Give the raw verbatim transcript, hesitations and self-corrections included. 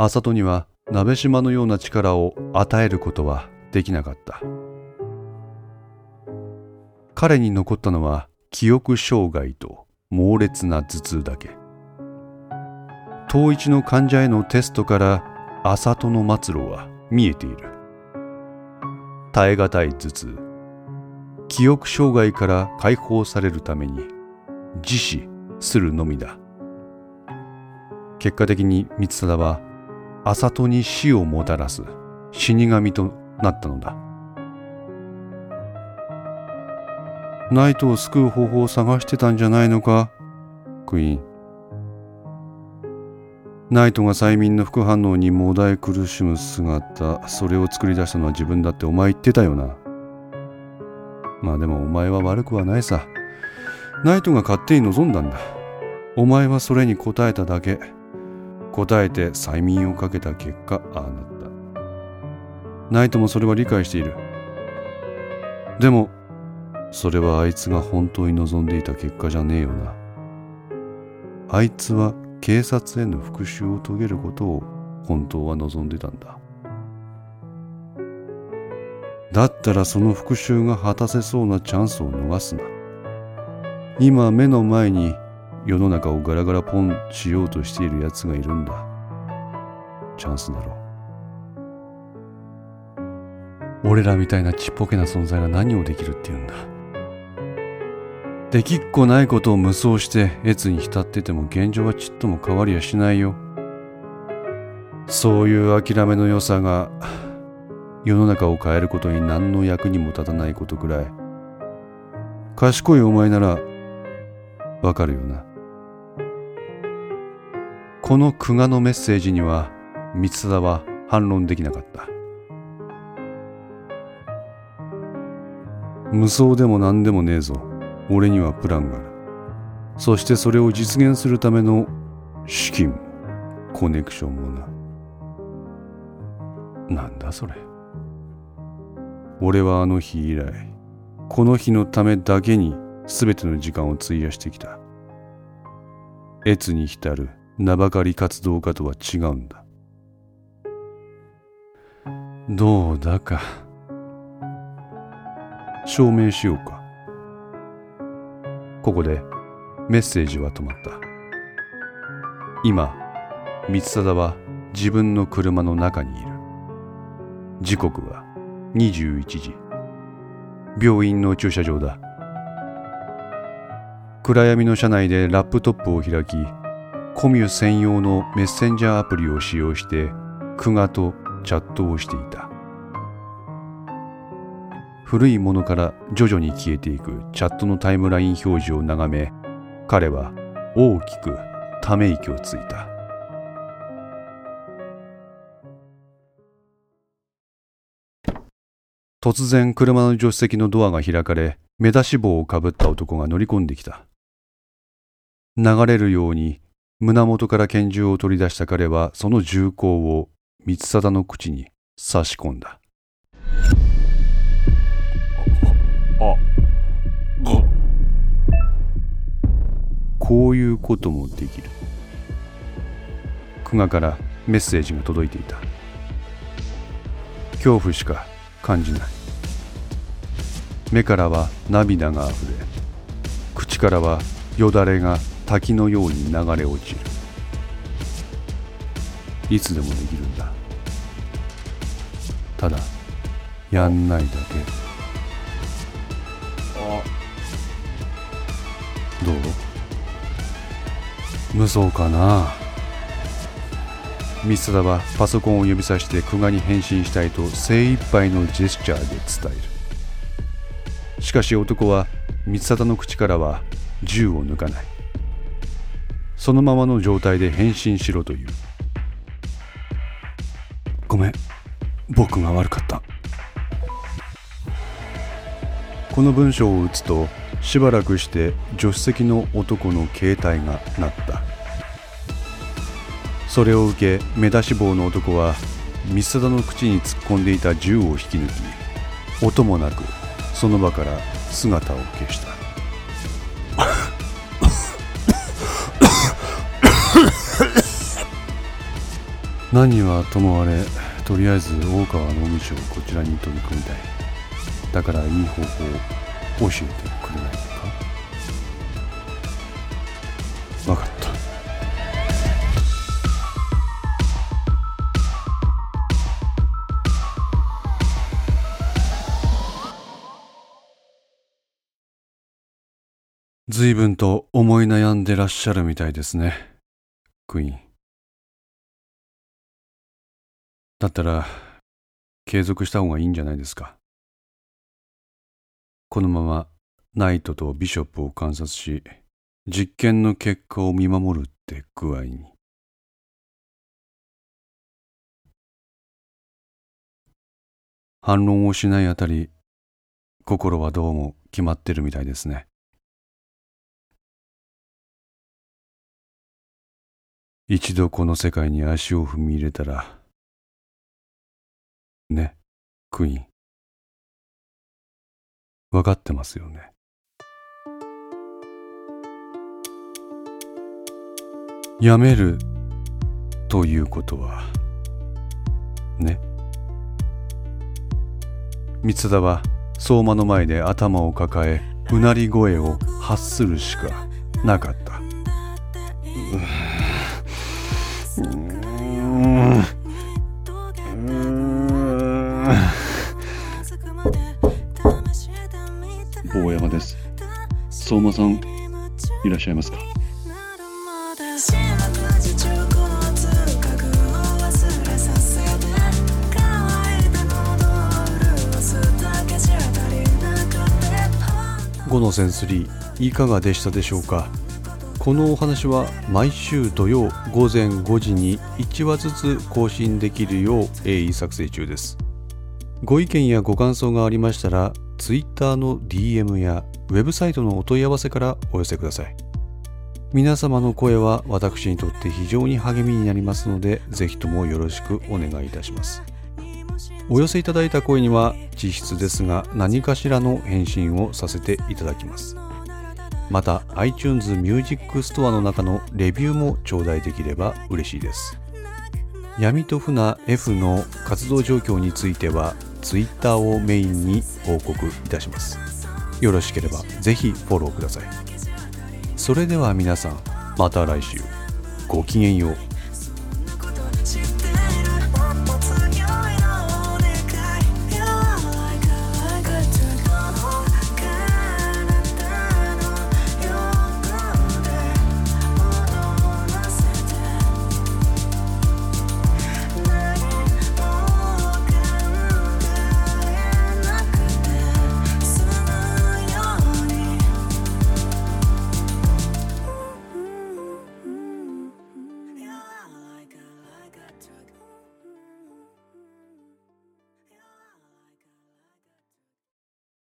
安里には鍋島のような力を与えることはできなかった。彼に残ったのは記憶障害と猛烈な頭痛だけ。当一の患者へのテストから安里の末路は見えている。耐え難い頭痛、記憶障害から解放されるために自死するのみだ。結果的に光貞は安里に死をもたらす死神となったのだ。ナイトを救う方法を探してたんじゃないのか、クイーン。ナイトが催眠の副反応にもだえ苦しむ姿、それを作り出したのは自分だってお前言ってたよな。まあでもお前は悪くはないさ。ナイトが勝手に望んだんだ。お前はそれに応えただけ。答えて催眠をかけた結果ああなった。ナイトもそれは理解している。でもそれはあいつが本当に望んでいた結果じゃねえよな。あいつは警察への復讐を遂げることを本当は望んでたんだ。だったらその復讐が果たせそうなチャンスを逃すな。今目の前に世の中をガラガラポンしようとしているやつがいるんだ。チャンスだろう。俺らみたいなちっぽけな存在が何をできるっていうんだ。できっこないことを無双して越に浸ってても現状はちっとも変わりやしないよ。そういう諦めの良さが世の中を変えることに何の役にも立たないことくらい賢いお前ならわかるよな。この久我のメッセージには光貞は反論できなかった。無双でも何でもねえぞ。俺にはプランがある。そしてそれを実現するための資金もコネクションもな。なんだそれ。俺はあの日以来この日のためだけにすべての時間を費やしてきた。越に浸る名ばかり活動家とは違うんだ。どうだか証明しようか。ここでメッセージは止まった。今光貞は自分の車の中にいる。時刻はにじゅういちじ。病院の駐車場だ。暗闇の車内でラップトップを開き、コミュ専用のメッセンジャーアプリを使用して久我とチャットをしていた。古いものから徐々に消えていくチャットのタイムライン表示を眺め、彼は大きくため息をついた。突然車の助手席のドアが開かれ、目出し帽をかぶった男が乗り込んできた。流れるように胸元から拳銃を取り出した彼はその銃口を光貞の口に差し込んだ。あ、あ、あ。こういうこともできる。久我からメッセージが届いていた。恐怖しか感じない。目からは涙があふれ、口からはよだれが滝のように流れ落ちる。いつでもできるんだ。ただやんないだけ。あ、どう？無双かな。光貞はパソコンを指さして久我に返信したいと精一杯のジェスチャーで伝える。しかし男は光貞の口からは銃を抜かない。そのままの状態で返信しろという。ごめん、僕が悪かった。この文章を打つとしばらくして助手席の男の携帯が鳴った。それを受け目出し帽の男は光貞の口に突っ込んでいた銃を引き抜き、音もなくその場から姿を消した。何はともあれ、とりあえず大川農務省こちらに取り組みたい。だからいい方法を教えてくれないか。分かった。随分と思い悩んでらっしゃるみたいですね、クイーン。だったら継続した方がいいんじゃないですか。このままナイトとビショップを観察し、実験の結果を見守るって具合に。反論をしないあたり、心はどうも決まってるみたいですね。一度この世界に足を踏み入れたら、ね、クイーン。わかってますよね。やめるということはね。三田は相馬の前で頭を抱え、うなり声を発するしかなかった。大山です。相馬さんいらっしゃいますか？ごのセンスリー、いかがでしたでしょうか。このお話は毎週土曜午前ごじにいちわずつ更新できるよう鋭意作成中です。ご意見やご感想がありましたら、 Twitter の ディーエム やウェブサイトのお問い合わせからお寄せください。皆様の声は私にとって非常に励みになりますので、ぜひともよろしくお願いいたします。お寄せいただいた声には実質ですが、何かしらの返信をさせていただきます。また iTunes ミュージックストアの中のレビューも頂戴できれば嬉しいです。闇とフナ F の活動状況については Twitter をメインに報告いたします。よろしければぜひフォローください。それでは皆さん、また来週。ごきげんよう。